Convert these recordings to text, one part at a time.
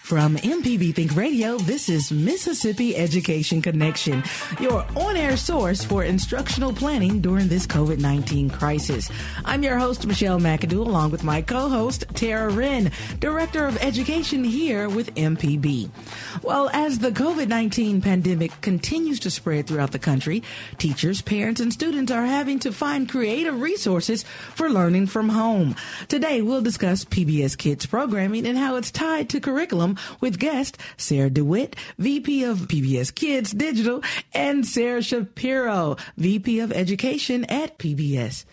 From MPB Think Radio, this is Mississippi Education Connection, your on-air source for instructional planning during this COVID-19 crisis. I'm your host, Michelle McAdoo, along with my co-host, Tara Wren, Director of Education here with MPB. Well, as the COVID-19 pandemic continues to spread throughout the country, teachers, parents, and students are having to find creative resources for learning from home. Today, we'll discuss PBS Kids programming and how it's tied to curriculum with guest Sarah DeWitt, VP of PBS Kids Digital, and Sarah Shapiro, VP of Education at PBS.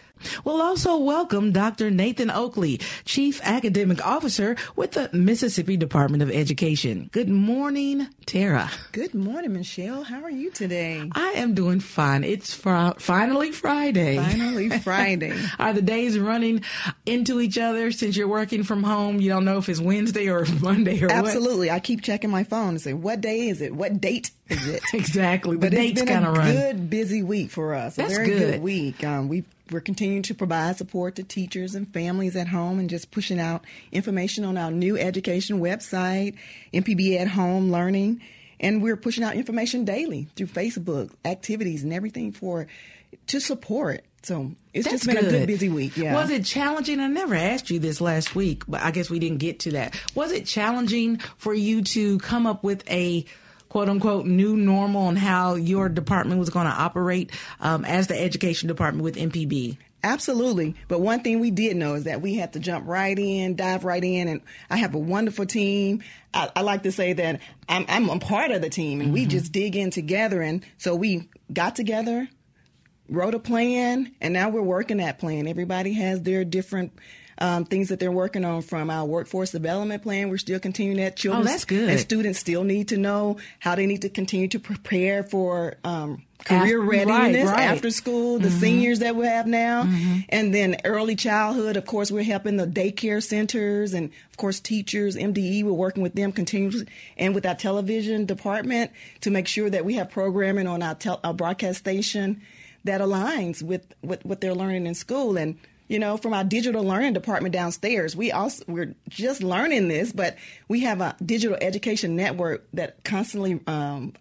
We'll also welcome Dr. Nathan Oakley, Chief Academic Officer with the Mississippi Department of Education. Good morning, Tara. Good morning, Michelle. How are you today? I am doing fine. It's finally Friday. Finally Friday. Are the days running into each other since you're working from home? You don't know if it's Wednesday or Monday or what? Absolutely. I keep checking my phone and say, what day is it? What date is it? Exactly. But it's been a good, busy week for us. That's good. A very good week. We're continuing to provide support to teachers and families at home and just pushing out information on our new education website, MPB at Home Learning. And we're pushing out information daily through Facebook, activities, and everything to support. So it's just been a good, busy week. Yeah. Was it challenging? I never asked you this last week, but I guess we didn't get to that. Was it challenging for you to come up with a quote-unquote new normal on how your department was going to operate as the education department with MPB? Absolutely. But one thing we did know is that we had to dive right in. And I have a wonderful team. I like to say that I'm a part of the team, and we just dig in together. And so we got together, wrote a plan, and now we're working that plan. Everybody has their different things that they're working on, from our workforce development plan. We're still continuing that. Children and students still need to know how they need to continue to prepare for career readiness, after school, the seniors that we have now, and then early childhood. Of course, we're helping the daycare centers and, of course, teachers, MDE. We're working with them continuously and with our television department to make sure that we have programming on our broadcast station that aligns with what they're learning in school. And you know, from our digital learning department downstairs, we're just learning this, but we have a digital education network that constantly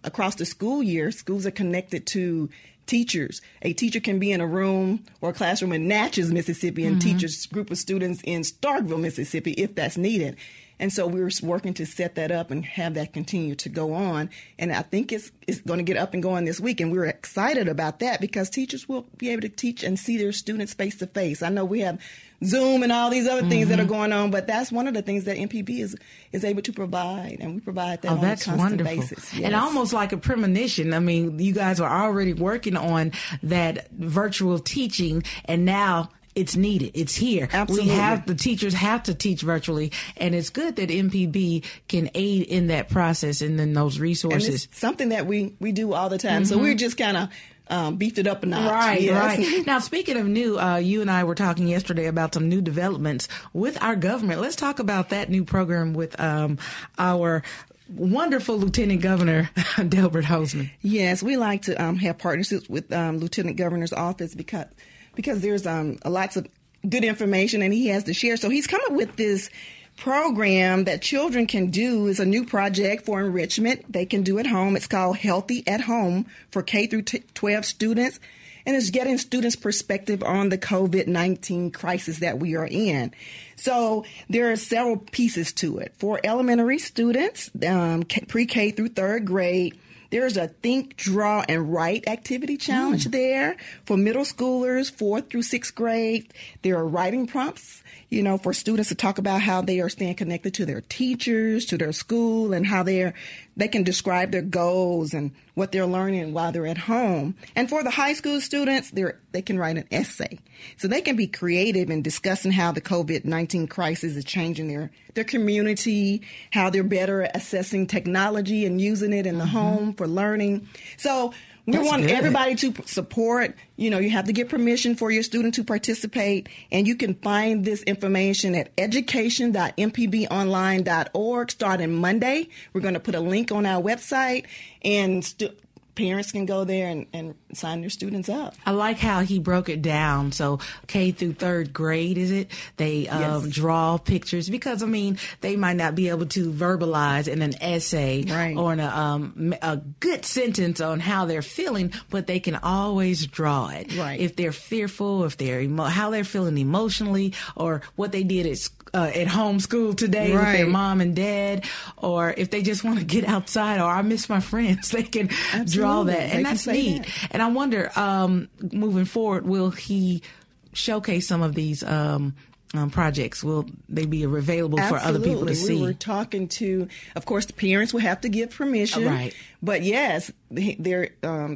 across the school year, schools are connected to teachers. A teacher can be in a room or a classroom in Natchez, Mississippi, and teachers group of students in Starkville, Mississippi, if that's needed. And so we're working to set that up and have that continue to go on. And I think it's going to get up and going this week. And we're excited about that because teachers will be able to teach and see their students face to face. I know we have Zoom and all these other things that are going on, but that's one of the things that MPB is able to provide, and we provide that on a constant basis. Yes. And almost like a premonition. I mean, you guys are already working on that virtual teaching, and now it's needed. It's here. Absolutely. The teachers have to teach virtually, and it's good that MPB can aid in that process and in those resources. And it's something that we do all the time. So we're just kind of beefed it up a notch. Right. Now, speaking of new, you and I were talking yesterday about some new developments with our government. Let's talk about that new program with our wonderful Lieutenant Governor Delbert Hoseman. Yes, we like to have partnerships with Lieutenant Governor's office because there's lots of good information and he has to share. So he's come up with this program that children can do. It's a new project for enrichment they can do at home. It's called Healthy at Home for K through 12 students. And it's getting students' perspective on the COVID-19 crisis that we are in. So there are several pieces to it. For elementary students, pre-K through third grade, there's a think, draw, and write activity challenge there. For middle schoolers, 4th through 6th grade, there are writing prompts, you know, for students to talk about how they are staying connected to their teachers, to their school, and how they can describe their goals and what they're learning while they're at home. And for the high school students, they can write an essay. So they can be creative in discussing how the COVID-19 crisis is changing their community, how they're better assessing technology and using it in the home for learning. So We want everybody to support. You know, you have to get permission for your student to participate, and you can find this information at education.mpbonline.org starting Monday. We're going to put a link on our website, and parents can go there and sign their students up. I like how he broke it down. So K through third grade, is it? They draw pictures because, I mean, they might not be able to verbalize in an essay or in a good sentence on how they're feeling, but they can always draw it. Right. If they're fearful, if they're how they're feeling emotionally, or what they did at home school today with their mom and dad, or if they just want to get outside, or I miss my friends, they can draw that. And that's neat. And I wonder, moving forward, will he showcase some of these projects? Will they be available for other people to see? We were talking to, of course, the parents will have to give permission. Right. But yes, the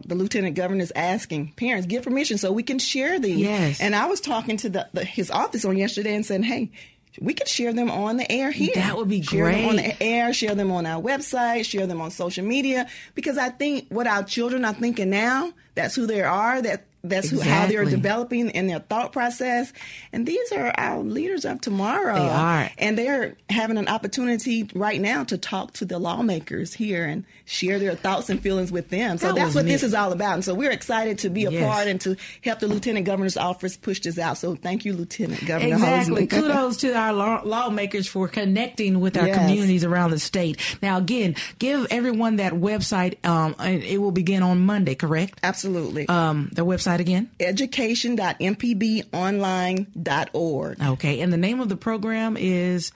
lieutenant governor is asking parents, give permission so we can share these. Yes. And I was talking to his office on yesterday and saying, hey, we could share them on the air here. That would be great. Share them on the air, share them on our website, share them on social media, because I think what our children are thinking now, that's who they are, that's how they're developing in their thought process. And these are our leaders of tomorrow. They are. And they're having an opportunity right now to talk to the lawmakers here and share their thoughts and feelings with them. So that's what this is all about. And so we're excited to be a part and to help the Lieutenant Governor's office push this out. So thank you, Lieutenant Governor. Exactly. Kudos to our lawmakers for connecting with our communities around the state. Now, again, give everyone that website. It will begin on Monday, correct? Absolutely. The website again? education.mpbonline.org. Okay, and the name of the program is?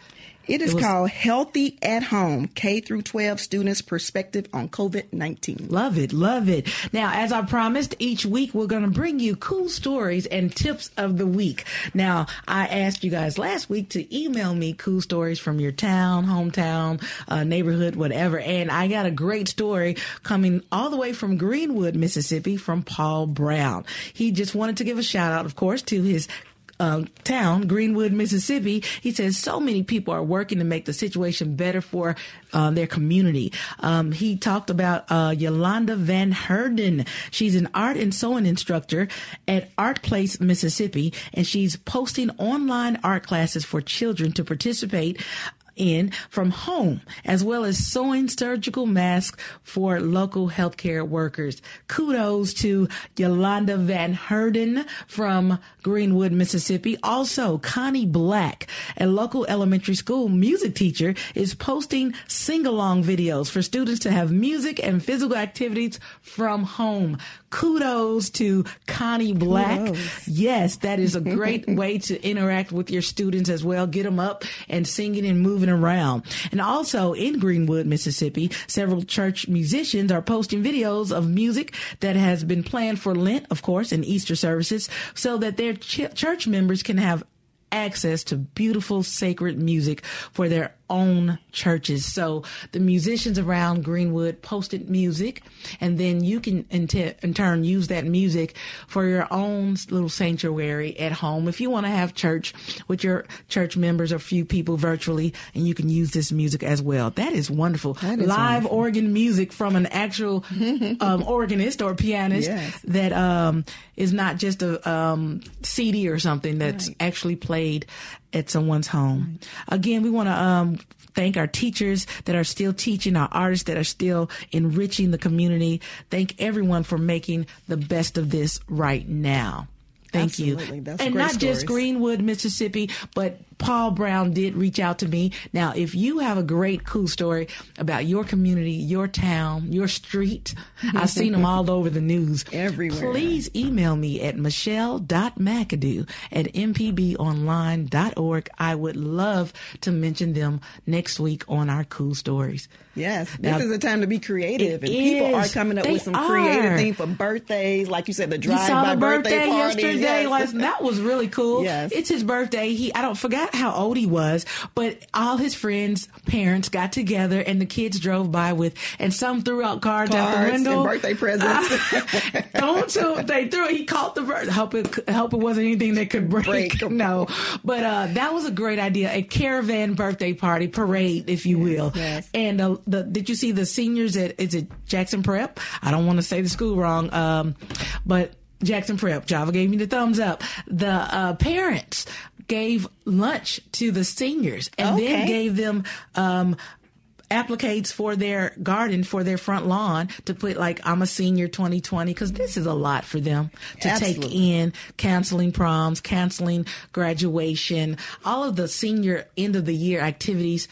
It was called Healthy at Home, K through 12 Students' Perspective on COVID-19. Love it, love it. Now, as I promised, each week we're going to bring you cool stories and tips of the week. Now, I asked you guys last week to email me cool stories from your town, hometown, neighborhood, whatever. And I got a great story coming all the way from Greenwood, Mississippi, from Paul Brown. He just wanted to give a shout out, of course, to his town, Greenwood, Mississippi. He says so many people are working to make the situation better for their community. He talked about Yolanda Van Herden. She's an art and sewing instructor at Art Place, Mississippi, and she's posting online art classes for children to participate in from home, as well as sewing surgical masks for local healthcare workers. Kudos to Yolanda Van Herden from Greenwood, Mississippi. Also, Connie Black, a local elementary school music teacher, is posting sing-along videos for students to have music and physical activities from home. Kudos to Connie Black. Kudos. Yes, that is a great way to interact with your students as well. Get them up and singing and moving around. And also in Greenwood, Mississippi, several church musicians are posting videos of music that has been planned for Lent, of course, and Easter services, so that their church members can have access to beautiful sacred music for their own churches. So the musicians around Greenwood posted music, and then you can in turn use that music for your own little sanctuary at home. If you want to have church with your church members or few people virtually, and you can use this music as well. That is wonderful. That is live wonderful. Organ music from an actual organist or pianist that is not just a CD or something that's actually played at someone's home. Again, we want to thank our teachers that are still teaching, our artists that are still enriching the community. Thank everyone for making the best of this right now. Thank you. That's and not just Greenwood, Mississippi, but Paul Brown did reach out to me. Now, if you have a great cool story about your community, your town, your street, I've seen them all over the news. Everywhere. Please email me at michelle.mcadoo@mpbonline.org. I would love to mention them next week on our cool stories. Yes. Now, this is a time to be creative. And people are coming up with some creative things for birthdays. Like you said, the drive-by birthday party. Yesterday, that was really cool. Yes. It's his birthday. I forgot forgot how old he was, but all his friends' parents got together and the kids drove by with, and some threw out cards out the window. And birthday presents. He caught the bird. Hope it wasn't anything that could break. No. But that was a great idea. A caravan birthday party, parade, if you will. Yes. And did you see the seniors is it Jackson Prep? I don't want to say the school wrong, but Jackson Prep, Java gave me the thumbs up. The parents gave lunch to the seniors and then gave them applicates for their garden, for their front lawn, to put like I'm a senior 2020, because this is a lot for them to take in, canceling proms, canceling graduation, all of the senior end of the year activities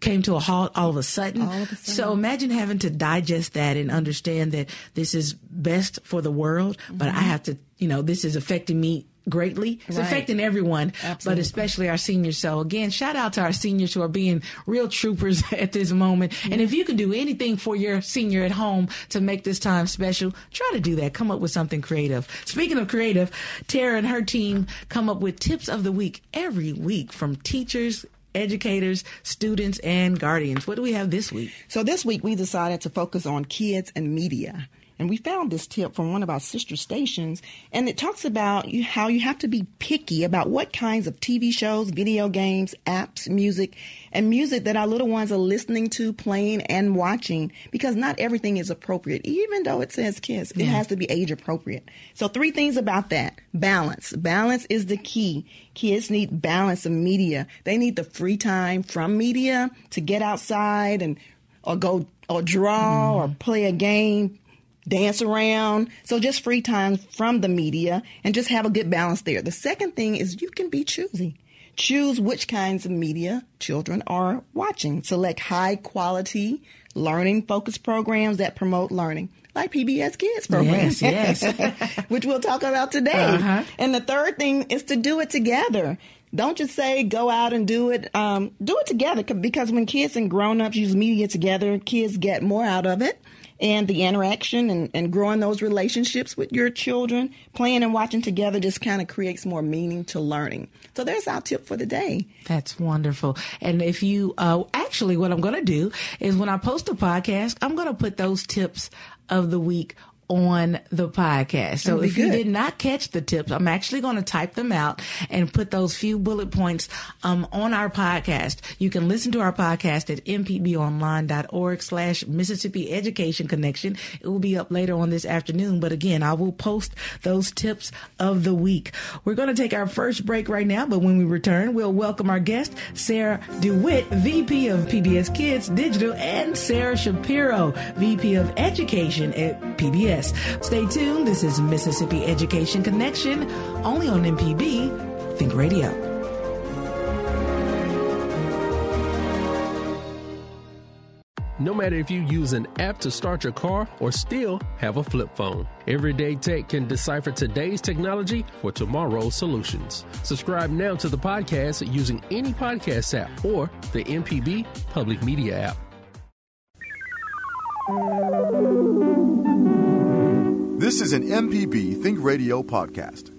came to a halt all of a sudden. So imagine having to digest that and understand that this is best for the world, but I have to, this is affecting me greatly. It's affecting everyone, but especially our seniors. So again, shout out to our seniors who are being real troopers at this moment. Yeah. And if you can do anything for your senior at home to make this time special, try to do that. Come up with something creative. Speaking of creative, Tara and her team come up with tips of the week every week from teachers, educators, students, and guardians. What do we have this week? So this week we decided to focus on kids and media. And we found this tip from one of our sister stations, and it talks about how you have to be picky about what kinds of TV shows, video games, apps, music that our little ones are listening to, playing, and watching, because not everything is appropriate. Even though it says kids, it has to be age appropriate. So three things about that. Balance. Balance is the key. Kids need balance of media. They need the free time from media to get outside or go or draw or play a game, dance around. So just free time from the media and just have a good balance there. The second thing is you can be choosy. Choose which kinds of media children are watching. Select high quality learning focused programs that promote learning, like PBS Kids programs, yes. which we'll talk about today. Uh-huh. And the third thing is to do it together. Don't just say go out and do it. Do it together, because when kids and grown-ups use media together, kids get more out of it. And the interaction and growing those relationships with your children, playing and watching together just kind of creates more meaning to learning. So there's our tip for the day. That's wonderful. And if you actually what I'm going to do is when I post a podcast, I'm going to put those tips of the week on the podcast. So if you did not catch the tips, I'm actually going to type them out and put those few bullet points on our podcast. You can listen to our podcast at mpbonline.org/Mississippi Education Connection. It will be up later on this afternoon. But again, I will post those tips of the week. We're going to take our first break right now, but when we return, we'll welcome our guest, Sarah DeWitt, VP of PBS Kids Digital, and Sarah Shapiro, VP of Education at PBS. Stay tuned. This is Mississippi Education Connection, only on MPB Think Radio. No matter if you use an app to start your car or still have a flip phone, Everyday Tech can decipher today's technology for tomorrow's solutions. Subscribe now to the podcast using any podcast app or the MPB Public Media app. This is an MPB Think Radio podcast.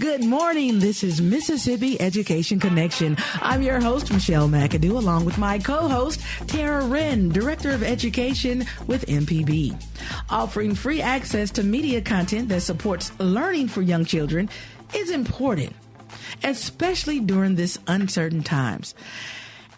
Good morning. This is Mississippi Education Connection. I'm your host, Michelle McAdoo, along with my co-host, Tara Wren, Director of Education with MPB. Offering free access to media content that supports learning for young children is important, especially during this uncertain times.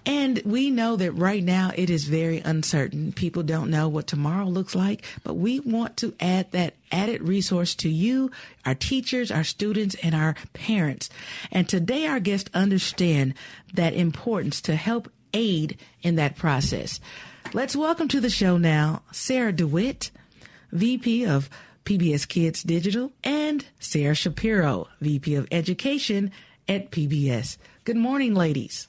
And we know that right now it is very uncertain. People don't know what tomorrow looks like, but we want to add that added resource to you, our teachers, our students, and our parents. And today our guests understand that importance to help aid in that process. Let's welcome to the show now Sarah DeWitt, VP of PBS Kids Digital, and Sarah Shapiro, VP of Education at PBS. Good morning, ladies.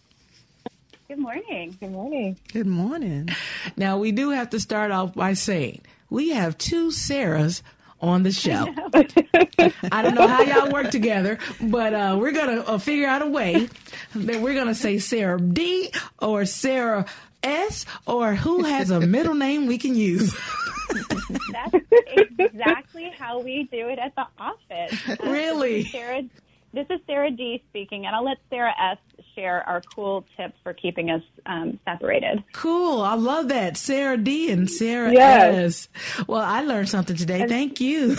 Good morning. Good morning. Good morning. Now, we do have to start off by saying we have two Sarahs on the show. I don't know how y'all work together, but we're going to figure out a way that we're going to say Sarah D or Sarah S, or who has a middle name we can use. That's exactly how we do it at the office. Really? This is Sarah D. speaking, and I'll let Sarah S. share our cool tips for keeping us separated. Cool. I love that. Sarah D. and Sarah S. Well, I learned something today. Thank you.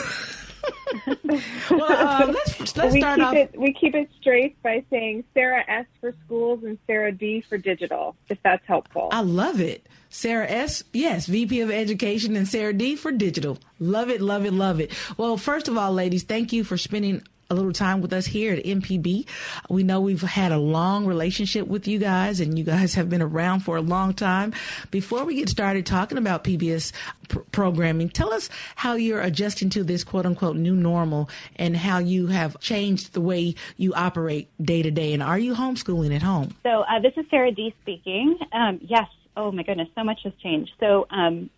Well, let's start off. We keep it straight by saying Sarah S. for schools and Sarah D. for digital, if that's helpful. I love it. Sarah S., yes, VP of Education, and Sarah D. for digital. Love it, love it, love it. Well, first of all, ladies, thank you for spending a little time with us here at MPB. We know we've had a long relationship with you guys, and you guys have been around for a long time. Before we get started talking about PBS programming, tell us how you're adjusting to this quote-unquote new normal and how you have changed the way you operate day-to-day, and are you homeschooling at home? So this is Sarah D. speaking. Yes, oh my goodness, so much has changed. So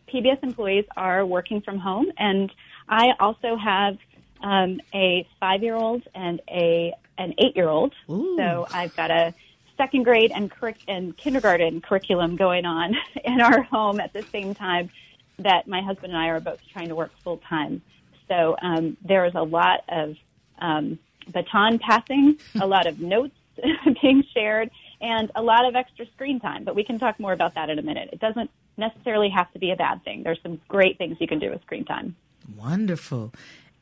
PBS employees are working from home, and I also have a 5-year-old and an 8-year-old. Ooh. So I've got a second grade and kindergarten curriculum going on in our home at the same time that my husband and I are both trying to work full time. So there is a lot of baton passing, a lot of notes being shared, and a lot of extra screen time. But we can talk more about that in a minute. It doesn't necessarily have to be a bad thing. There's some great things you can do with screen time. Wonderful.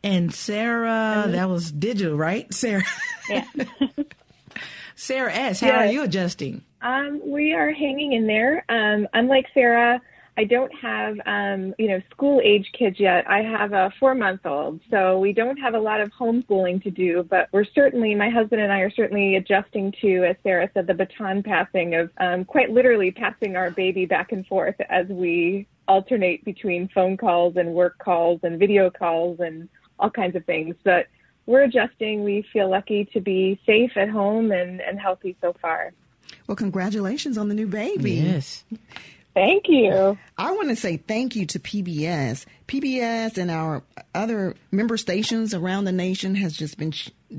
And Sarah, that was digital, right? Sarah. Yeah. Sarah S., how are you adjusting? We are hanging in there. Unlike Sarah, I don't have, school-age kids yet. I have a 4-month-old, so we don't have a lot of homeschooling to do, but we're certainly, my husband and I are certainly adjusting to, as Sarah said, the baton passing of quite literally passing our baby back and forth as we alternate between phone calls and work calls and video calls and all kinds of things. But we're adjusting. We feel lucky to be safe at home and healthy so far. Well, congratulations on the new baby. Yes. Thank you. I want to say thank you to PBS. PBS and our other member stations around the nation has just been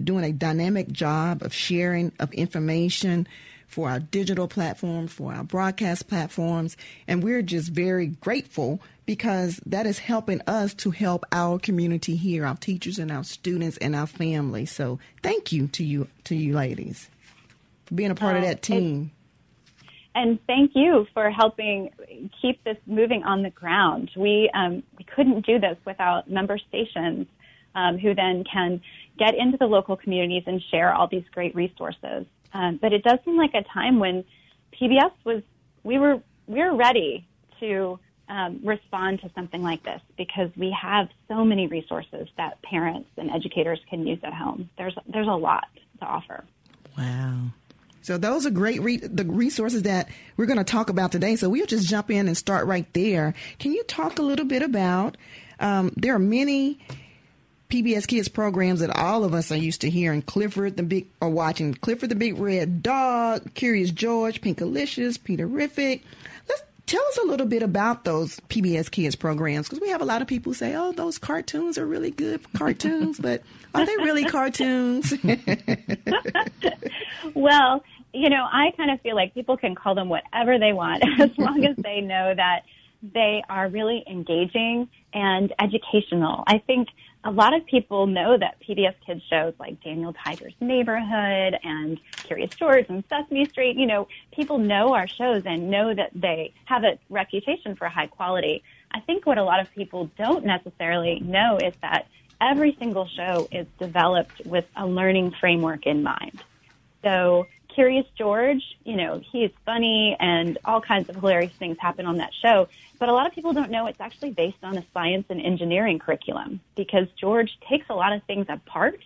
doing a dynamic job of sharing of information for our digital platforms, for our broadcast platforms, and we're just very grateful because that is helping us to help our community here, our teachers and our students and our families. So thank you to you ladies for being a part of that team. And thank you for helping keep this moving on the ground. We couldn't do this without member stations who then can get into the local communities and share all these great resources. But it does seem like a time when PBS we were ready to respond to something like this because we have so many resources that parents and educators can use at home. There's a lot to offer. Wow. So those are great the resources that we're going to talk about today. So we'll just jump in and start right there. Can you talk a little bit about there are many PBS Kids programs that all of us are used to hearing. Watching Clifford the Big Red Dog, Curious George, Pinkalicious, Peterrific. Tell us a little bit about those PBS Kids programs, because we have a lot of people say, oh, those cartoons are really good cartoons, but are they really cartoons? Well, I kind of feel like people can call them whatever they want as long as they know that they are really engaging and educational. I think a lot of people know that PBS Kids shows like Daniel Tiger's Neighborhood and Curious George and Sesame Street, people know our shows and know that they have a reputation for high quality. I think what a lot of people don't necessarily know is that every single show is developed with a learning framework in mind. So Curious George, he's funny and all kinds of hilarious things happen on that show. But a lot of people don't know it's actually based on a science and engineering curriculum because George takes a lot of things apart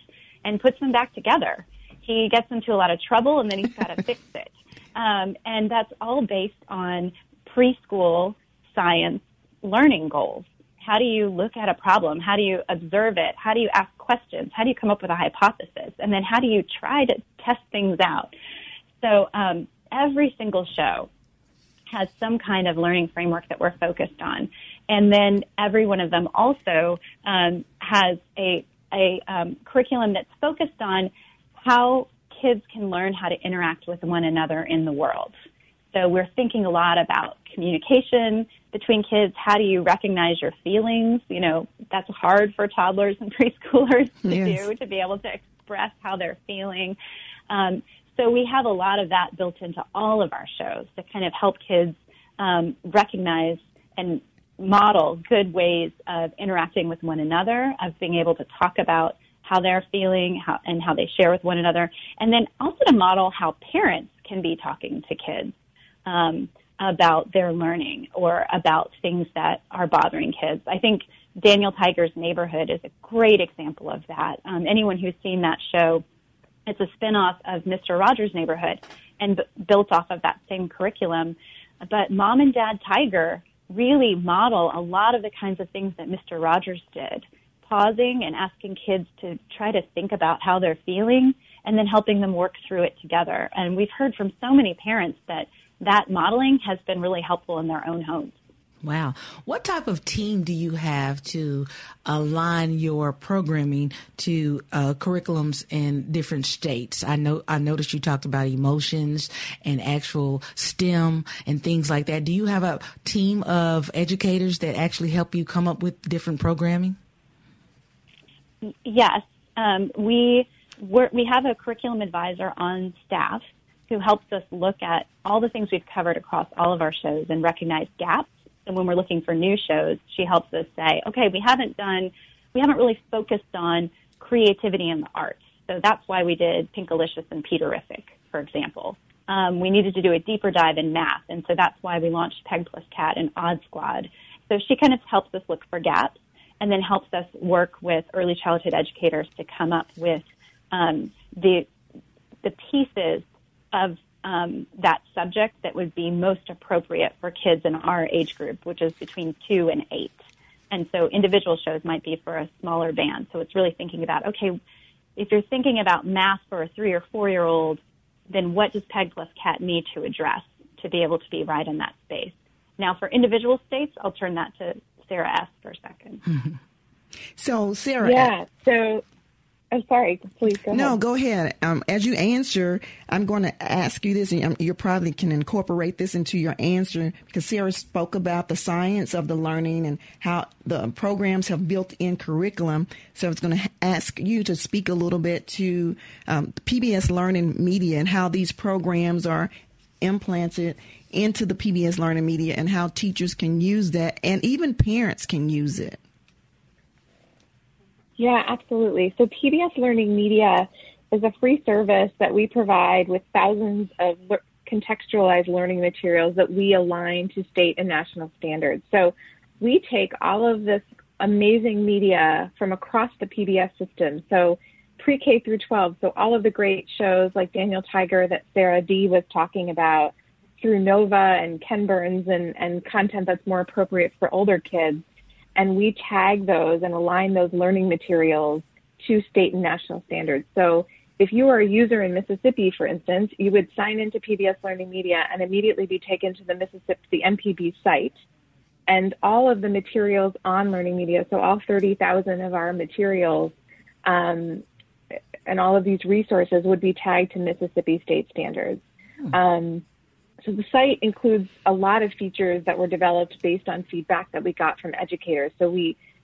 and puts them back together. He gets into a lot of trouble and then he's got to fix it. And that's all based on preschool science learning goals. How do you look at a problem? How do you observe it? How do you ask questions? How do you come up with a hypothesis? And then how do you try to test things out? So every single show has some kind of learning framework that we're focused on. And then every one of them also has a curriculum that's focused on how kids can learn how to interact with one another in the world. So we're thinking a lot about communication between kids. How do you recognize your feelings? You know, that's hard for toddlers and preschoolers to do, to be able to express how they're feeling. So we have a lot of that built into all of our shows to kind of help kids recognize and model good ways of interacting with one another, of being able to talk about how they're feeling and how they share with one another, and then also to model how parents can be talking to kids about their learning or about things that are bothering kids. I think Daniel Tiger's Neighborhood is a great example of that. Anyone who's seen that show, it's a spinoff of Mr. Rogers' Neighborhood and built off of that same curriculum. But Mom and Dad Tiger really model a lot of the kinds of things that Mr. Rogers did, pausing and asking kids to try to think about how they're feeling and then helping them work through it together. And we've heard from so many parents that that modeling has been really helpful in their own homes. Wow. What type of team do you have to align your programming to curriculums in different states? I noticed you talked about emotions and actual STEM and things like that. Do you have a team of educators that actually help you come up with different programming? Yes. We have a curriculum advisor on staff who helps us look at all the things we've covered across all of our shows and recognize gaps. And when we're looking for new shows, she helps us say, okay, we haven't really focused on creativity and the arts. So that's why we did Pinkalicious and Peterrific, for example. We needed to do a deeper dive in math. And so that's why we launched Peg Plus Cat and Odd Squad. So she kind of helps us look for gaps and then helps us work with early childhood educators to come up with the pieces of that subject that would be most appropriate for kids in our age group, which is between 2 and 8. And so individual shows might be for a smaller band. So it's really thinking about, okay, if you're thinking about math for a 3 or 4-year-old, then what does Peg Plus Cat need to address to be able to be right in that space? Now for individual states, I'll turn that to Sarah S. for a second. Mm-hmm. So Sarah. Yeah. So I'm sorry, please go ahead. No, go ahead. As you answer, I'm going to ask you this, and you probably can incorporate this into your answer, because Sarah spoke about the science of the learning and how the programs have built-in curriculum. So I was going to ask you to speak a little bit to PBS Learning Media and how these programs are implanted into the PBS Learning Media and how teachers can use that, and even parents can use it. Yeah, absolutely. So PBS Learning Media is a free service that we provide with thousands of contextualized learning materials that we align to state and national standards. So we take all of this amazing media from across the PBS system. So pre-K through 12, so all of the great shows like Daniel Tiger that Sarah D. was talking about, through Nova and Ken Burns and content that's more appropriate for older kids. And we tag those and align those learning materials to state and national standards. So if you are a user in Mississippi, for instance, you would sign into PBS Learning Media and immediately be taken to the MPB site. And all of the materials on Learning Media, so all 30,000 of our materials and all of these resources would be tagged to Mississippi state standards. So the site includes a lot of features that were developed based on feedback that we got from educators. So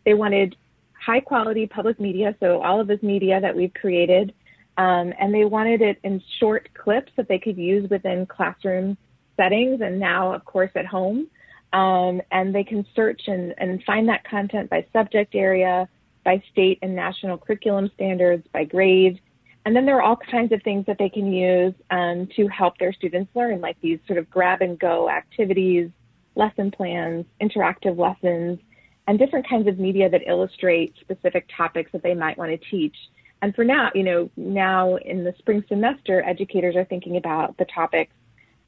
they wanted high quality public media, so all of this media that we've created, and they wanted it in short clips that they could use within classroom settings and now, of course, at home. And they can search and find that content by subject area, by state and national curriculum standards, by grade. And then there are all kinds of things that they can use to help their students learn, like these sort of grab-and-go activities, lesson plans, interactive lessons, and different kinds of media that illustrate specific topics that they might want to teach. And for now, now in the spring semester, educators are thinking about the topics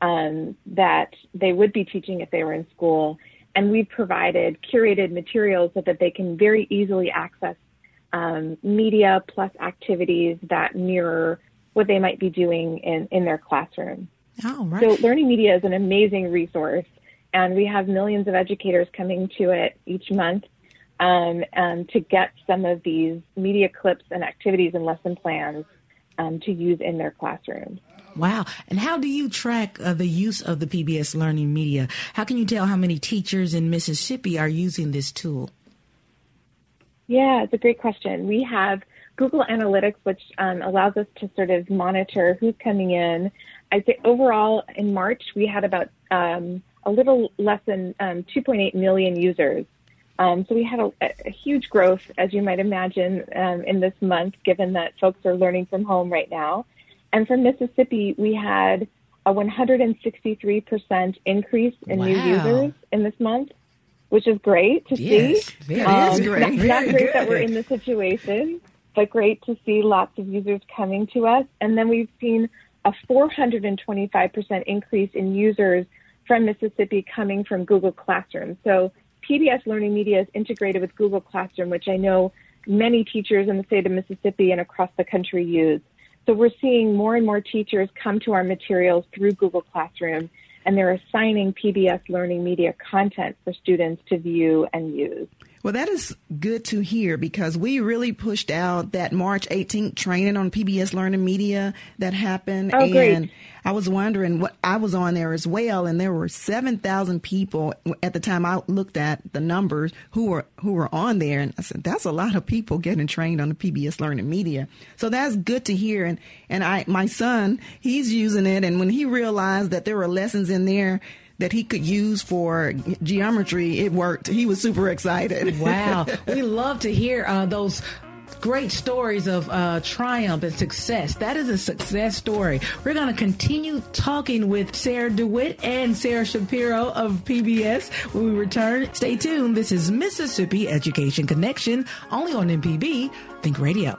that they would be teaching if they were in school. And we've provided curated materials so that they can very easily access media plus activities that mirror what they might be doing in their classroom. Oh, right. So Learning Media is an amazing resource, and we have millions of educators coming to it each month to get some of these media clips and activities and lesson plans to use in their classrooms. Wow. And how do you track the use of the PBS Learning Media? How can you tell how many teachers in Mississippi are using this tool? Yeah, it's a great question. We have Google Analytics, which allows us to sort of monitor who's coming in. I'd say overall in March, we had about a little less than 2.8 million users. So we had a huge growth, as you might imagine, in this month, given that folks are learning from home right now. And from Mississippi, we had a 163% increase in new users in this month, which is great to see. Yes, it is great. Not great that we're in this situation, but great to see lots of users coming to us. And then we've seen a 425% increase in users from Mississippi coming from Google Classroom. So PBS Learning Media is integrated with Google Classroom, which I know many teachers in the state of Mississippi and across the country use. So we're seeing more and more teachers come to our materials through Google Classroom, and they're assigning PBS Learning Media content for students to view and use. Well, that is good to hear, because we really pushed out that March 18th training on PBS Learning Media that happened. Oh, great. And I was wondering what I was on there as well. And there were 7,000 people at the time I looked at the numbers who were on there. And I said, that's a lot of people getting trained on the PBS Learning Media. So that's good to hear. And my son, he's using it. And when he realized that there were lessons in there that he could use for geometry, it worked. He was super excited. Wow. We love to hear those great stories of triumph and success. That is a success story. We're going to continue talking with Sarah DeWitt and Sarah Shapiro of PBS when we return. Stay tuned. This is Mississippi Education Connection, only on MPB Think Radio.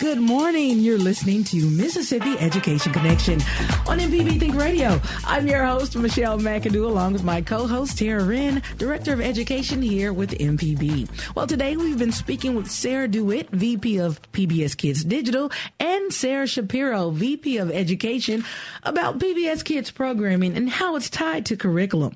Good morning. You're listening to Mississippi Education Connection on MPB Think Radio. I'm your host, Michelle McAdoo, along with my co-host, Tara Wren, Director of Education here with MPB. Well, today we've been speaking with Sarah DeWitt, VP of PBS Kids Digital, and Sarah Shapiro, VP of Education, about PBS Kids programming and how it's tied to curriculum.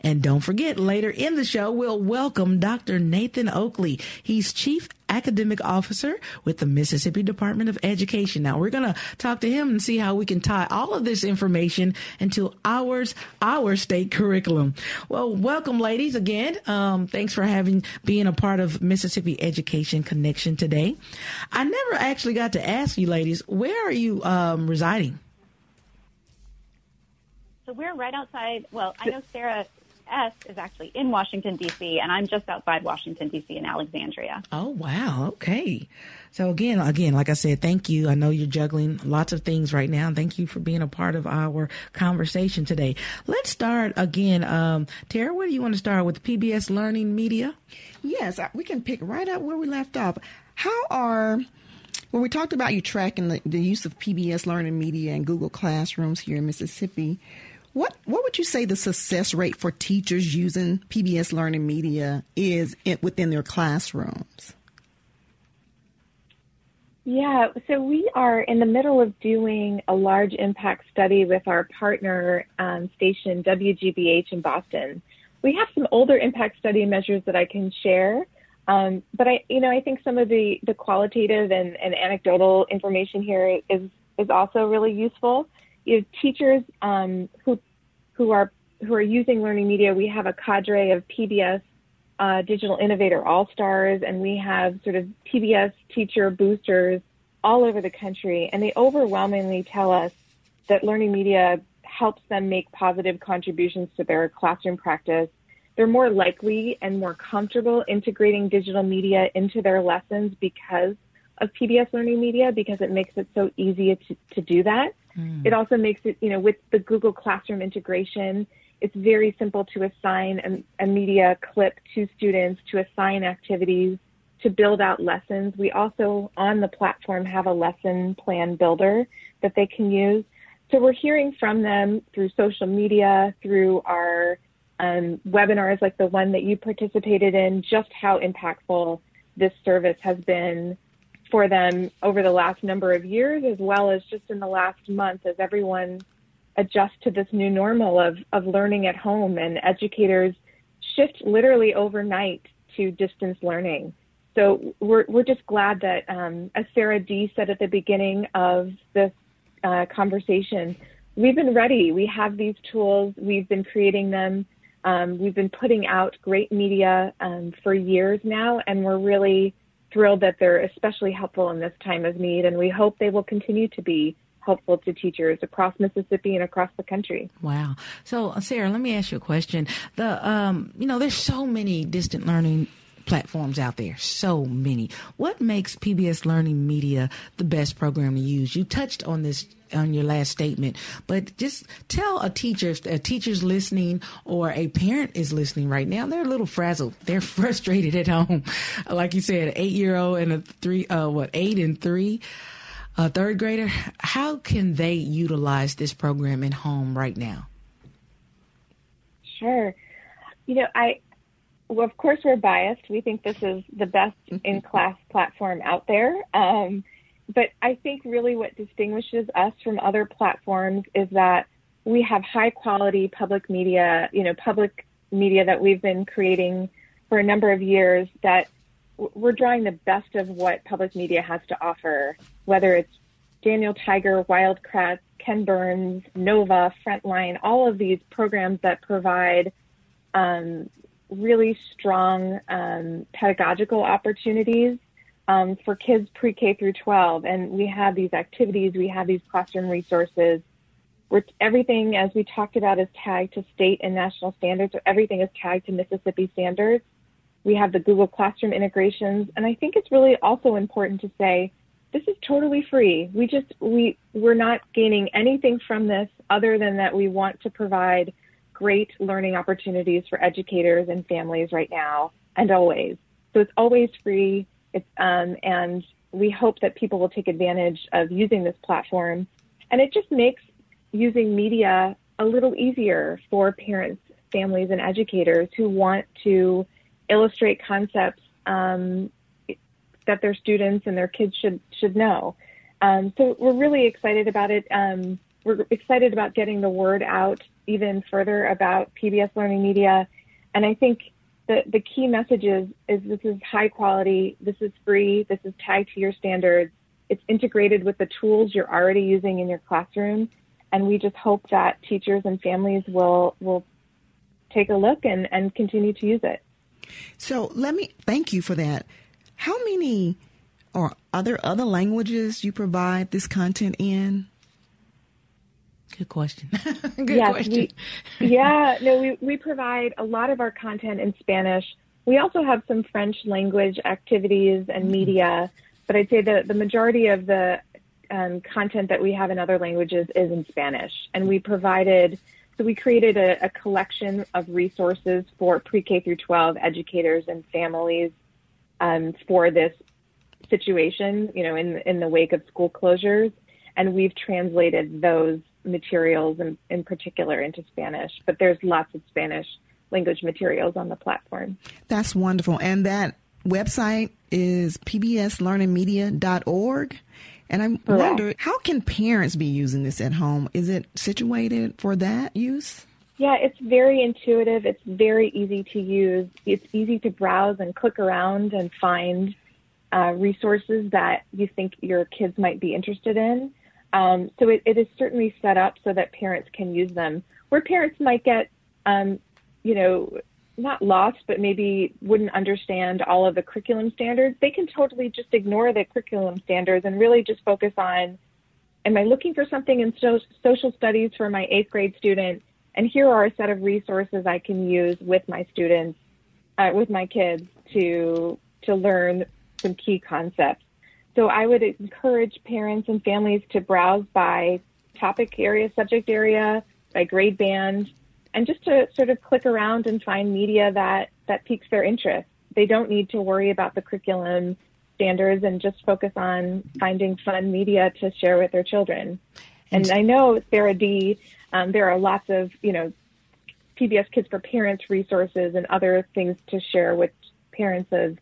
And don't forget, later in the show, we'll welcome Dr. Nathan Oakley. He's Chief Academic Officer with the Mississippi Department of Education. Now, we're going to talk to him and see how we can tie all of this information into our state curriculum. Well, welcome, ladies, again. Thanks for being a part of Mississippi Education Connection today. I never actually got to ask you, ladies, where are you residing? So we're right outside. Well, I know Sarah S is actually in Washington, D.C., and I'm just outside Washington, D.C. in Alexandria. Oh, wow. Okay. So again, like I said, thank you. I know you're juggling lots of things right now. Thank you for being a part of our conversation today. Let's start again. Tara, where do you want to start with? PBS Learning Media? Yes, we can pick right up where we left off. Well, we talked about you tracking the use of PBS Learning Media and Google Classrooms here in Mississippi. What would you say the success rate for teachers using PBS Learning Media is within their classrooms? Yeah, so we are in the middle of doing a large impact study with our partner station WGBH in Boston. We have some older impact study measures that I can share, but I think some of the qualitative and anecdotal information here is also really useful. You know, teachers who are using learning media, we have a cadre of PBS Digital Innovator All-Stars, and we have sort of PBS teacher boosters all over the country, and they overwhelmingly tell us that learning media helps them make positive contributions to their classroom practice. They're more likely and more comfortable integrating digital media into their lessons because of PBS Learning Media because it makes it so easy to do that. It also makes it, you know, with the Google Classroom integration, it's very simple to assign a media clip to students, to assign activities, to build out lessons. We also, on the platform, have a lesson plan builder that they can use. So we're hearing from them through social media, through our webinars like the one that you participated in, just how impactful this service has been for them over the last number of years, as well as just in the last month as everyone adjusts to this new normal of learning at home, and educators shift literally overnight to distance learning. So we're just glad that, as Sarah D. said at the beginning of this conversation, we've been ready. We have these tools. We've been creating them. We've been putting out great media for years now, and we're really thrilled that they're especially helpful in this time of need, and we hope they will continue to be helpful to teachers across Mississippi and across the country. Wow. So, Sarah, let me ask you a question. The you know, there's so many distant learning platforms out there, so many. What makes PBS Learning Media the best program to use? You touched on this on your last statement, but just tell a teacher, if a teacher's listening or a parent is listening right now, they're a little frazzled. They're frustrated at home. Like you said, an 8-year-old and a 8 and 3, a third grader. How can they utilize this program at home right now? Sure. You know, well, of course, we're biased. We think this is the best in-class platform out there. But I think really what distinguishes us from other platforms is that we have high-quality public media, you know, public media that we've been creating for a number of years, that we're drawing the best of what public media has to offer, whether it's Daniel Tiger, Wildcrats, Ken Burns, Nova, Frontline, all of these programs that provide really strong pedagogical opportunities for kids pre-K through 12. And we have these activities, we have these classroom resources. Everything, as we talked about, is tagged to state and national standards, so everything is tagged to Mississippi standards. We have the Google Classroom integrations. And I think it's really also important to say, this is totally free. We're not gaining anything from this other than that we want to provide great learning opportunities for educators and families right now and always. So it's always free. And we hope that people will take advantage of using this platform. And it just makes using media a little easier for parents, families, and educators who want to illustrate concepts that their students and their kids should know. So we're really excited about it. We're excited about getting the word out even further about PBS Learning Media. And I think the key message is this is high quality, this is free, this is tagged to your standards, it's integrated with the tools you're already using in your classroom. And we just hope that teachers and families will take a look and continue to use it. So thank you for that. How many, or are there other languages you provide this content in? Good question. Good question. We provide a lot of our content in Spanish. We also have some French language activities and media, but I'd say that the majority of the content that we have in other languages is in Spanish. And we created a collection of resources for pre-K through 12 educators and families for this situation, you know, in the wake of school closures. And we've translated those materials in particular into Spanish, but there's lots of Spanish language materials on the platform. That's wonderful. And that website is pbslearningmedia.org. And I wonder, how can parents be using this at home? Is it situated for that use? Yeah, it's very intuitive. It's very easy to use. It's easy to browse and click around and find resources that you think your kids might be interested in. So it is certainly set up so that parents can use them. Where parents might get, not lost, but maybe wouldn't understand all of the curriculum standards, they can totally just ignore the curriculum standards and really just focus on, am I looking for something in social studies for my 8th grade student? And here are a set of resources I can use with my students, with my kids to learn some key concepts. So I would encourage parents and families to browse by topic area, subject area, by grade band, and just to sort of click around and find media that piques their interest. They don't need to worry about the curriculum standards and just focus on finding fun media to share with their children. And I know, Sarah D., there are lots of, PBS Kids for Parents resources and other things to share with parents of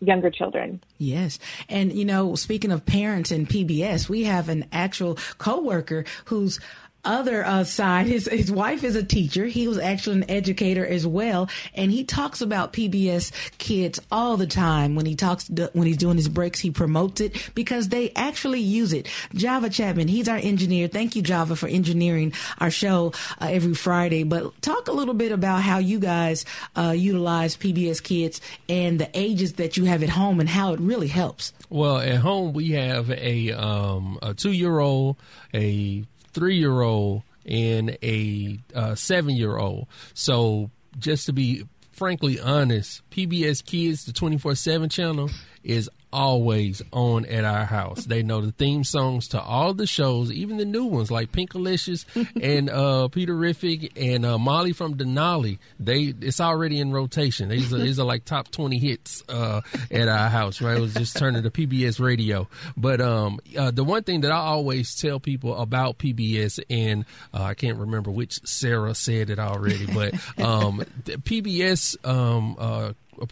younger children. Yes. And, speaking of parents and PBS, we have an actual coworker who's other side, his wife is a teacher. He was actually an educator as well, and he talks about PBS Kids all the time. When he's doing his breaks, he promotes it because they actually use it. Java Chapman, he's our engineer. Thank you, Java, for engineering our show every Friday. But talk a little bit about how you guys utilize PBS Kids and the ages that you have at home and how it really helps. Well, at home we have a 2-year-old, a 3-year-old and a 7-year-old. So just to be frankly honest, PBS Kids, the 24/7 channel, is always on at our house. They know the theme songs to all the shows, even the new ones like Pinkalicious and Peterrific and Molly from Denali. It's already in rotation. These are like top 20 hits at our house, right? It was just turning to PBS radio. But the one thing that I always tell people about PBS, and I can't remember which Sarah said it already, but the PBS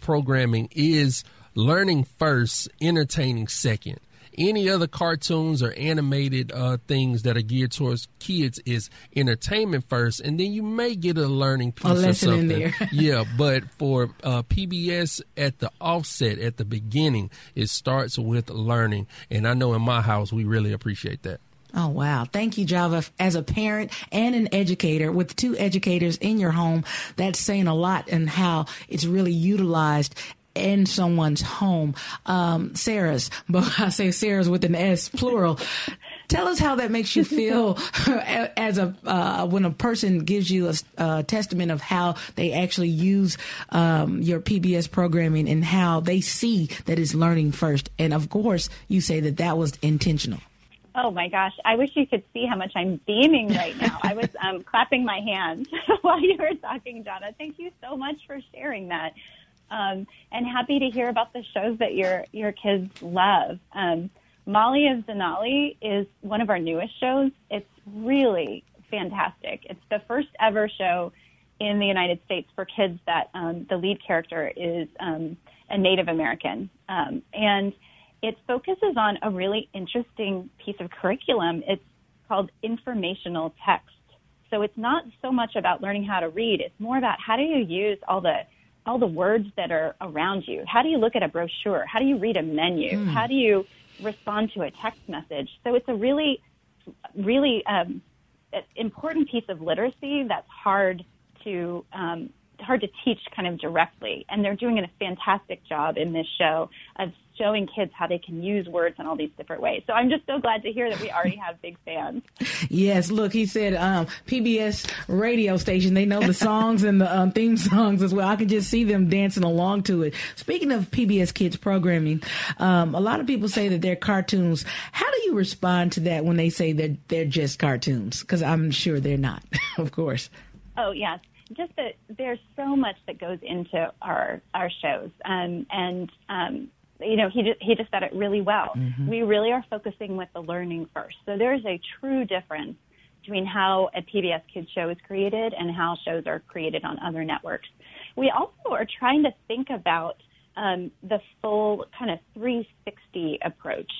programming is learning first, entertaining second. Any other cartoons or animated things that are geared towards kids is entertainment first, and then you may get a learning piece or something in there. Yeah, but for PBS at the offset, at the beginning, it starts with learning, and I know in my house we really appreciate that. Oh, wow. Thank you, Java. As a parent and an educator with 2 educators in your home, that's saying a lot and how it's really utilized in someone's home. Sarah's, but I say Sarah's with an S, plural. Tell us how that makes you feel as a when a person gives you a testament of how they actually use your PBS programming and how they see that it's learning first. And of course, you say that was intentional. Oh, my gosh. I wish you could see how much I'm beaming right now. I was clapping my hands while you were talking, Donna. Thank you so much for sharing that. And happy to hear about the shows that your kids love. Molly of Denali is one of our newest shows. It's really fantastic. It's the first ever show in the United States for kids that the lead character is a Native American. And it focuses on a really interesting piece of curriculum. It's called informational text. So it's not so much about learning how to read. It's more about how do you use all the words that are around you. How do you look at a brochure? How do you read a menu? How do you respond to a text message? So it's a really, really important piece of literacy that's hard to teach kind of directly. And they're doing a fantastic job in this show of showing kids how they can use words in all these different ways. So I'm just so glad to hear that we already have big fans. Yes, look, he said PBS radio station, they know the songs and the theme songs as well. I can just see them dancing along to it. Speaking of PBS Kids programming, a lot of people say that they're cartoons. How do you respond to that when they say that they're just cartoons? Because I'm sure they're not, of course. Oh, yes. Just that there's so much that goes into our shows. He just said it really well. Mm-hmm. We really are focusing with the learning first. So there is a true difference between how a PBS Kids show is created and how shows are created on other networks. We also are trying to think about the full kind of 360 approach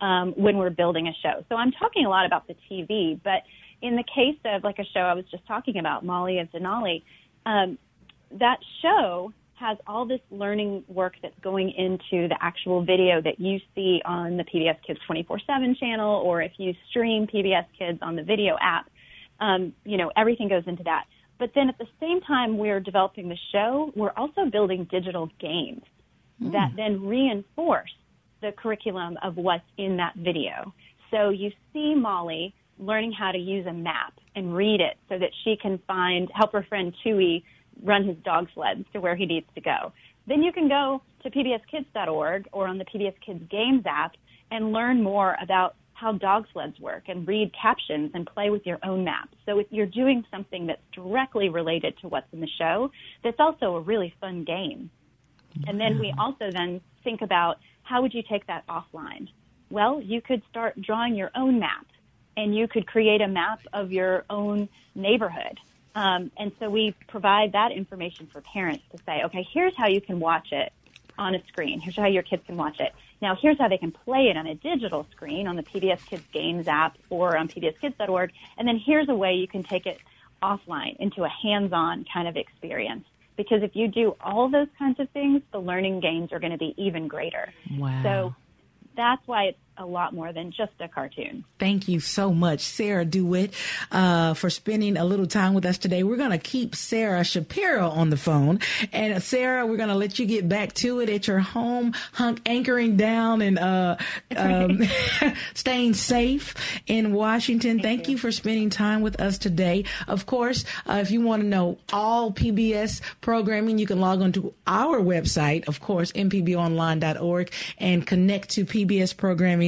when we're building a show. So I'm talking a lot about the TV, but in the case of like a show I was just talking about, Molly of Denali, that show has all this learning work that's going into the actual video that you see on the PBS Kids 24/7 channel, or if you stream PBS Kids on the video app, everything goes into that. But then at the same time we're developing the show, we're also building digital games that then reinforce the curriculum of what's in that video. So you see Molly learning how to use a map and read it so that she can help her friend Chewie run his dog sleds to where he needs to go. Then you can go to pbskids.org or on the PBS Kids Games app and learn more about how dog sleds work and read captions and play with your own map. So if you're doing something that's directly related to what's in the show, that's also a really fun game. And then we also then think about how would you take that offline? Well, you could start drawing your own map, and you could create a map of your own neighborhood. And so we provide that information for parents to say, okay, here's how you can watch it on a screen. Here's how your kids can watch it. Now, here's how they can play it on a digital screen on the PBS Kids Games app or on pbskids.org. And then here's a way you can take it offline into a hands-on kind of experience. Because if you do all those kinds of things, the learning gains are going to be even greater. Wow. So that's why it's a lot more than just a cartoon. Thank you so much, Sarah DeWitt, for spending a little time with us today. We're going to keep Sarah Shapiro on the phone. And, Sarah, we're going to let you get back to it at your home, anchoring down and staying safe in Washington. Thank you for spending time with us today. Of course, if you want to know all PBS programming, you can log on to our website, of course, mpbonline.org, and connect to PBS programming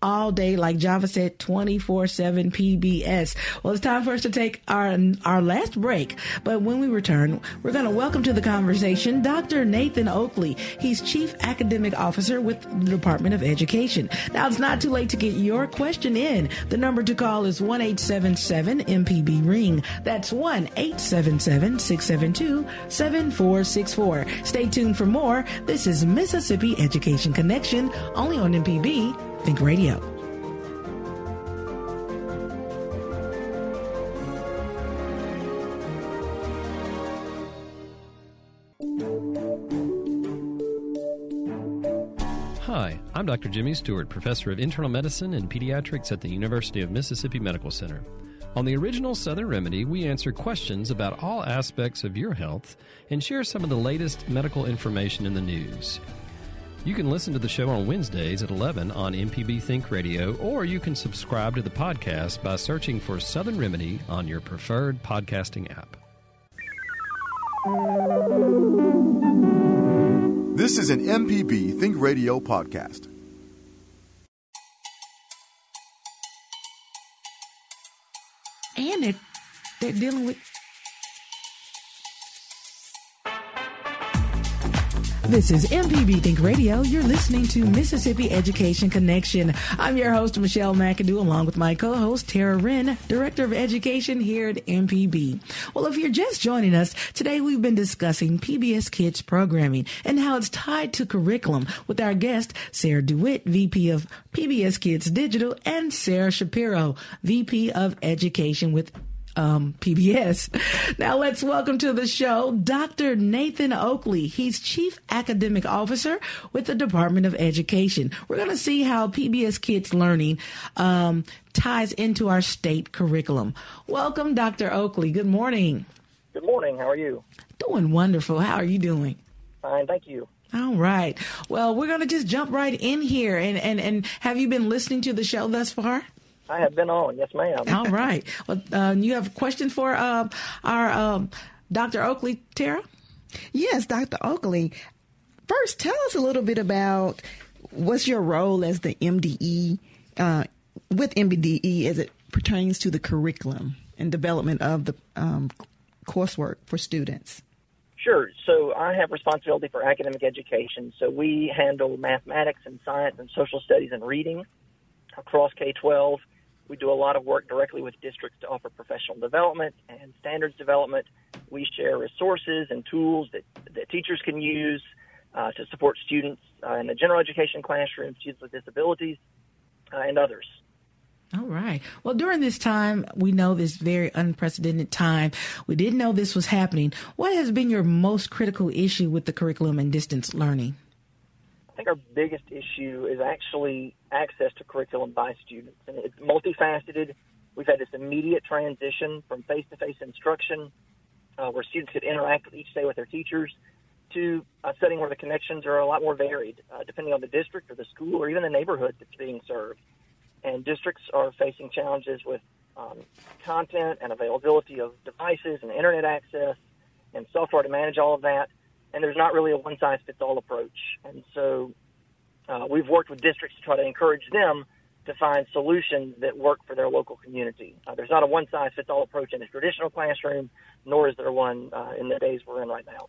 all day, like Java said, 24/7 PBS. Well, it's time for us to take our last break. But when we return, we're going to welcome to the conversation Dr. Nathan Oakley. He's Chief Academic Officer with the Department of Education. Now, it's not too late to get your question in. The number to call is 1-877-MPB-RING. That's 1-877-672-7464. Stay tuned for more. This is Mississippi Education Connection, only on MPB Think Radio. Hi, I'm Dr. Jimmy Stewart, Professor of Internal Medicine and Pediatrics at the University of Mississippi Medical Center. On the original Southern Remedy, we answer questions about all aspects of your health and share some of the latest medical information in the news. You can listen to the show on Wednesdays at 11 on MPB Think Radio, or you can subscribe to the podcast by searching for Southern Remedy on your preferred podcasting app. This is an MPB Think Radio podcast. And they're dealing with... This is MPB Think Radio. You're listening to Mississippi Education Connection. I'm your host, Michelle McAdoo, along with my co-host, Tara Wren, Director of Education here at MPB. Well, if you're just joining us, today we've been discussing PBS Kids programming and how it's tied to curriculum with our guest, Sarah DeWitt, VP of PBS Kids Digital, and Sarah Shapiro, VP of Education with PBS. Now let's welcome to the show Dr. Nathan Oakley. He's Chief Academic Officer with the Department of Education. We're going to see how PBS Kids Learning ties into our state curriculum. Welcome, Dr. Oakley. Good morning. Good morning. How are you? Doing wonderful. How are you doing? Fine, thank you. All right. Well, we're going to just jump right in here. And have you been listening to the show thus far? I have been on. Yes, ma'am. All right. Well, you have a question for our Dr. Oakley, Tara? Yes, Dr. Oakley. First, tell us a little bit about what's your role as the MDE, with MBDE as it pertains to the curriculum and development of the coursework for students. Sure. So I have responsibility for academic education. So we handle mathematics and science and social studies and reading across K-12. We do a lot of work directly with districts to offer professional development and standards development. We share resources and tools that teachers can use to support students in the general education classroom, students with disabilities, and others. All right. Well, during this time, we know this very unprecedented time. We didn't know this was happening. What has been your most critical issue with the curriculum and distance learning? I think our biggest issue is actually access to curriculum by students, and it's multifaceted. We've had this immediate transition from face-to-face instruction, where students could interact each day with their teachers, to a setting where the connections are a lot more varied, depending on the district or the school or even the neighborhood that's being served. And districts are facing challenges with content and availability of devices and internet access, and software to manage all of that. And there's not really a one-size-fits-all approach. And so we've worked with districts to try to encourage them to find solutions that work for their local community. There's not a one-size-fits-all approach in the traditional classroom, nor is there one in the days we're in right now.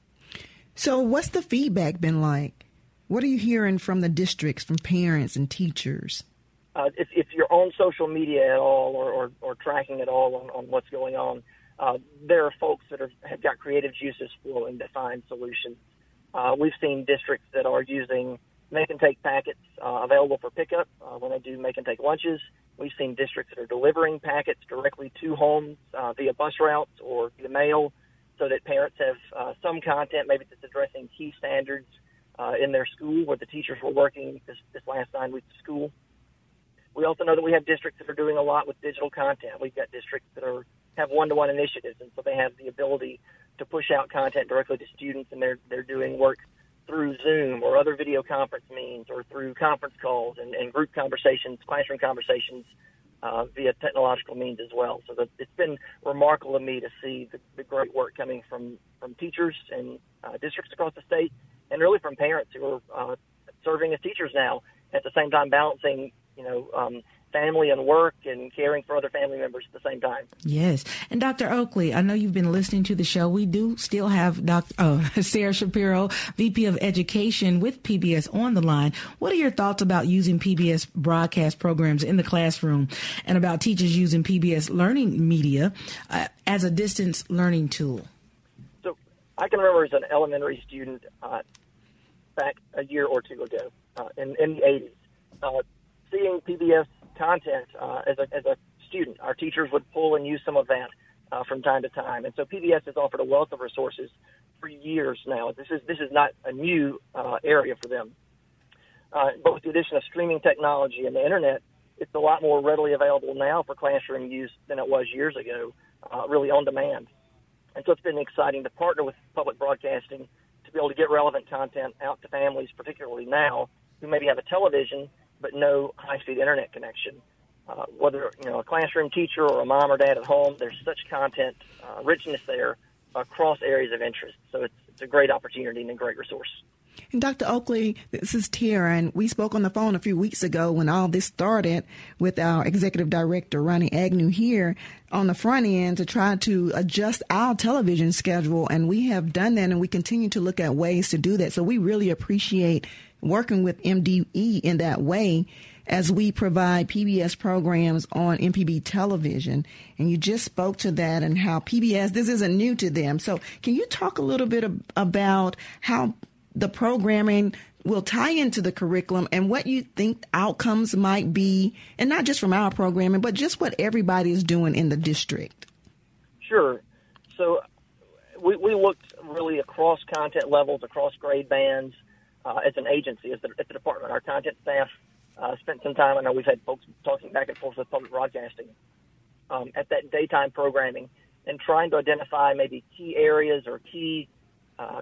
So what's the feedback been like? What are you hearing from the districts, from parents and teachers? If you're on social media at all or tracking at all on what's going on, there are folks that have got creative juices flowing to find solutions. We've seen districts that are using make-and-take packets available for pickup when they do make-and-take lunches. We've seen districts that are delivering packets directly to homes via bus routes or via mail so that parents have some content, maybe that's addressing key standards in their school where the teachers were working this last 9 weeks of school. We also know that we have districts that are doing a lot with digital content. We've got districts that have one-to-one initiatives, and so they have the ability to push out content directly to students, and they're doing work through Zoom or other video conference means or through conference calls and group conversations, classroom conversations via technological means as well. So it's been remarkable to me to see the great work coming from teachers and districts across the state, and really from parents who are serving as teachers now, at the same time balancing, family and work and caring for other family members at the same time. Yes. And Dr. Oakley, I know you've been listening to the show. We do still have Sarah Shapiro, VP of Education with PBS on the line. What are your thoughts about using PBS broadcast programs in the classroom and about teachers using PBS learning media as a distance learning tool? So I can remember as an elementary student back a year or two ago in the 80s, seeing PBS content as a student. Our teachers would pull and use some of that from time to time. And so PBS has offered a wealth of resources for years now. This is not a new area for them. But with the addition of streaming technology and the internet, it's a lot more readily available now for classroom use than it was years ago, really on demand. And so it's been exciting to partner with public broadcasting to be able to get relevant content out to families, particularly now, who maybe have a television but no high-speed internet connection. Whether a classroom teacher or a mom or dad at home, there's such content richness there across areas of interest. So it's a great opportunity and a great resource. And Dr. Oakley, this is Tara, and we spoke on the phone a few weeks ago when all this started with our executive director, Ronnie Agnew, here on the front end to try to adjust our television schedule, and we have done that, and we continue to look at ways to do that. So we really appreciate working with MDE in that way as we provide PBS programs on MPB television. And you just spoke to that and how PBS, this isn't new to them. So can you talk a little bit about how the programming will tie into the curriculum and what you think outcomes might be, and not just from our programming, but just what everybody is doing in the district? Sure. So we looked really across content levels, across grade bands, as an agency, as the department. Our content staff spent some time. I know we've had folks talking back and forth with public broadcasting at that daytime programming and trying to identify maybe key areas or key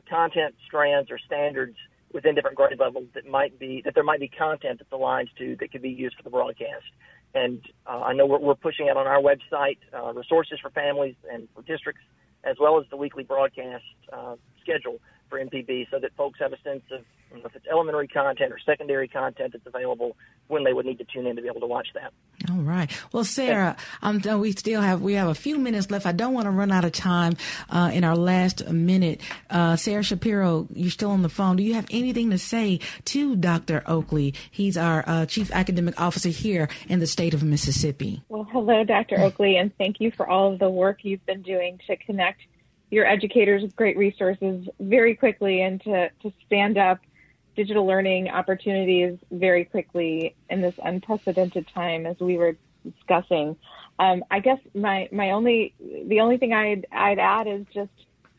content strands or standards within different grade levels that there might be content that aligns to that could be used for the broadcast. And I know we're pushing out on our website resources for families and for districts, as well as the weekly broadcast schedule for MPB, so that folks have a sense of if it's elementary content or secondary content that's available, when they would need to tune in to be able to watch that. All right. Well, Sarah, we have a few minutes left. I don't want to run out of time in our last minute. Sarah Shapiro, you're still on the phone. Do you have anything to say to Dr. Oakley? He's our Chief Academic Officer here in the state of Mississippi. Well, hello, Dr. Oakley, and thank you for all of the work you've been doing to connect your educators with great resources very quickly and to stand up digital learning opportunities very quickly in this unprecedented time, as we were discussing. I guess the only thing I'd add is just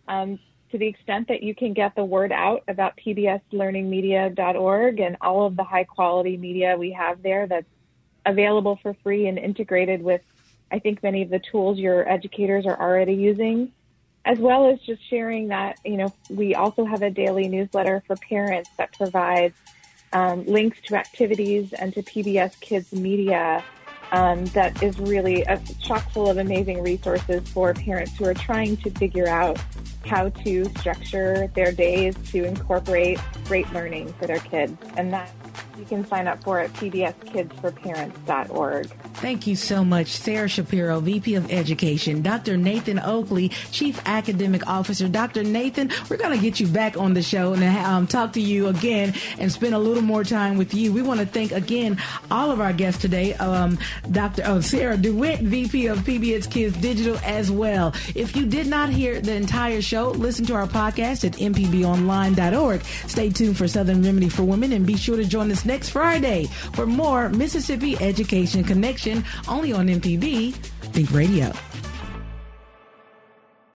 to the extent that you can get the word out about pbslearningmedia.org and all of the high quality media we have there that's available for free and integrated with, I think, many of the tools your educators are already using, as well as just sharing that, we also have a daily newsletter for parents that provides links to activities and to PBS Kids media that is really chock full of amazing resources for parents who are trying to figure out how to structure their days to incorporate great learning for their kids. And that you can sign up for at pbskidsforparents.org. Thank you so much, Sarah Shapiro, VP of Education, Dr. Nathan Oakley, Chief Academic Officer. Dr. Nathan, we're going to get you back on the show and talk to you again and spend a little more time with you. We want to thank, again, all of our guests today, Sarah DeWitt, VP of PBS Kids Digital as well. If you did not hear the entire show, listen to our podcast at mpbonline.org. Stay tuned for Southern Remedy for Women, and be sure to join us next Friday for more Mississippi Education Connection, only on MPB Think Radio.